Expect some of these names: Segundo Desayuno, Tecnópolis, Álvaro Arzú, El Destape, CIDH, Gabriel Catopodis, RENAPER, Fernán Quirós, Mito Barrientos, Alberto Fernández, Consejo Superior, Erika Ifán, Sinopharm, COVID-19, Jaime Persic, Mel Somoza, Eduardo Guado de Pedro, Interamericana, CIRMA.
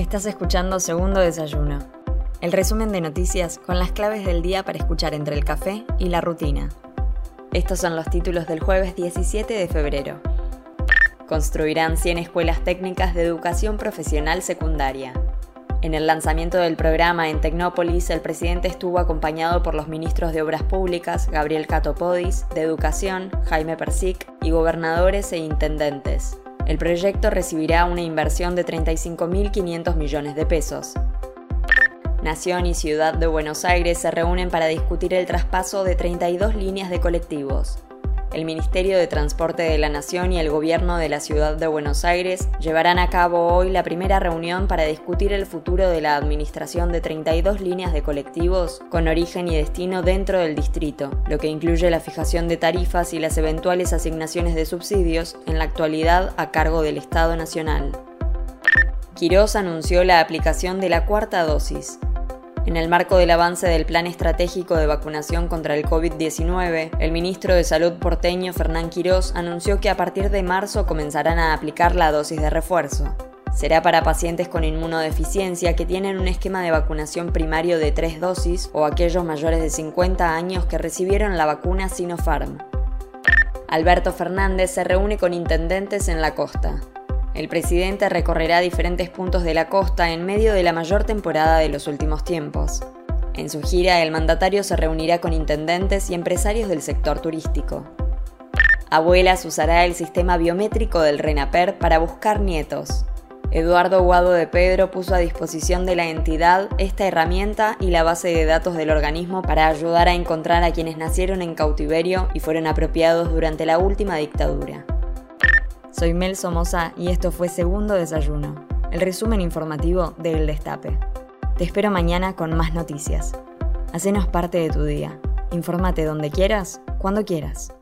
Estás escuchando Segundo Desayuno, el resumen de noticias con las claves del día para escuchar entre el café y la rutina. Estos son los títulos del jueves 17 de febrero. Construirán 100 escuelas técnicas de educación profesional secundaria. En el lanzamiento del programa en Tecnópolis, el presidente estuvo acompañado por los ministros de Obras Públicas, Gabriel Catopodis, de Educación, Jaime Persic, y gobernadores e intendentes. El proyecto recibirá una inversión de 35.500 millones de pesos. Nación y Ciudad de Buenos Aires se reúnen para discutir el traspaso de 32 líneas de colectivos. El Ministerio de Transporte de la Nación y el Gobierno de la Ciudad de Buenos Aires llevarán a cabo hoy la primera reunión para discutir el futuro de la administración de 32 líneas de colectivos con origen y destino dentro del distrito, lo que incluye la fijación de tarifas y las eventuales asignaciones de subsidios, en la actualidad a cargo del Estado Nacional. Quirós anunció la aplicación de la cuarta dosis. En el marco del avance del Plan Estratégico de Vacunación contra el COVID-19, el ministro de Salud porteño Fernán Quirós anunció que a partir de marzo comenzarán a aplicar la dosis de refuerzo. Será para pacientes con inmunodeficiencia que tienen un esquema de vacunación primario de 3 dosis o aquellos mayores de 50 años que recibieron la vacuna Sinopharm. Alberto Fernández se reúne con intendentes en la costa. El presidente recorrerá diferentes puntos de la costa en medio de la mayor temporada de los últimos tiempos. En su gira, el mandatario se reunirá con intendentes y empresarios del sector turístico. Abuelas usará el sistema biométrico del RENAPER para buscar nietos. Eduardo Guado de Pedro puso a disposición de la entidad esta herramienta y la base de datos del organismo para ayudar a encontrar a quienes nacieron en cautiverio y fueron apropiados durante la última dictadura. Soy Mel Somoza y esto fue Segundo Desayuno, el resumen informativo de El Destape. Te espero mañana con más noticias. Hacenos parte de tu día. Infórmate donde quieras, cuando quieras.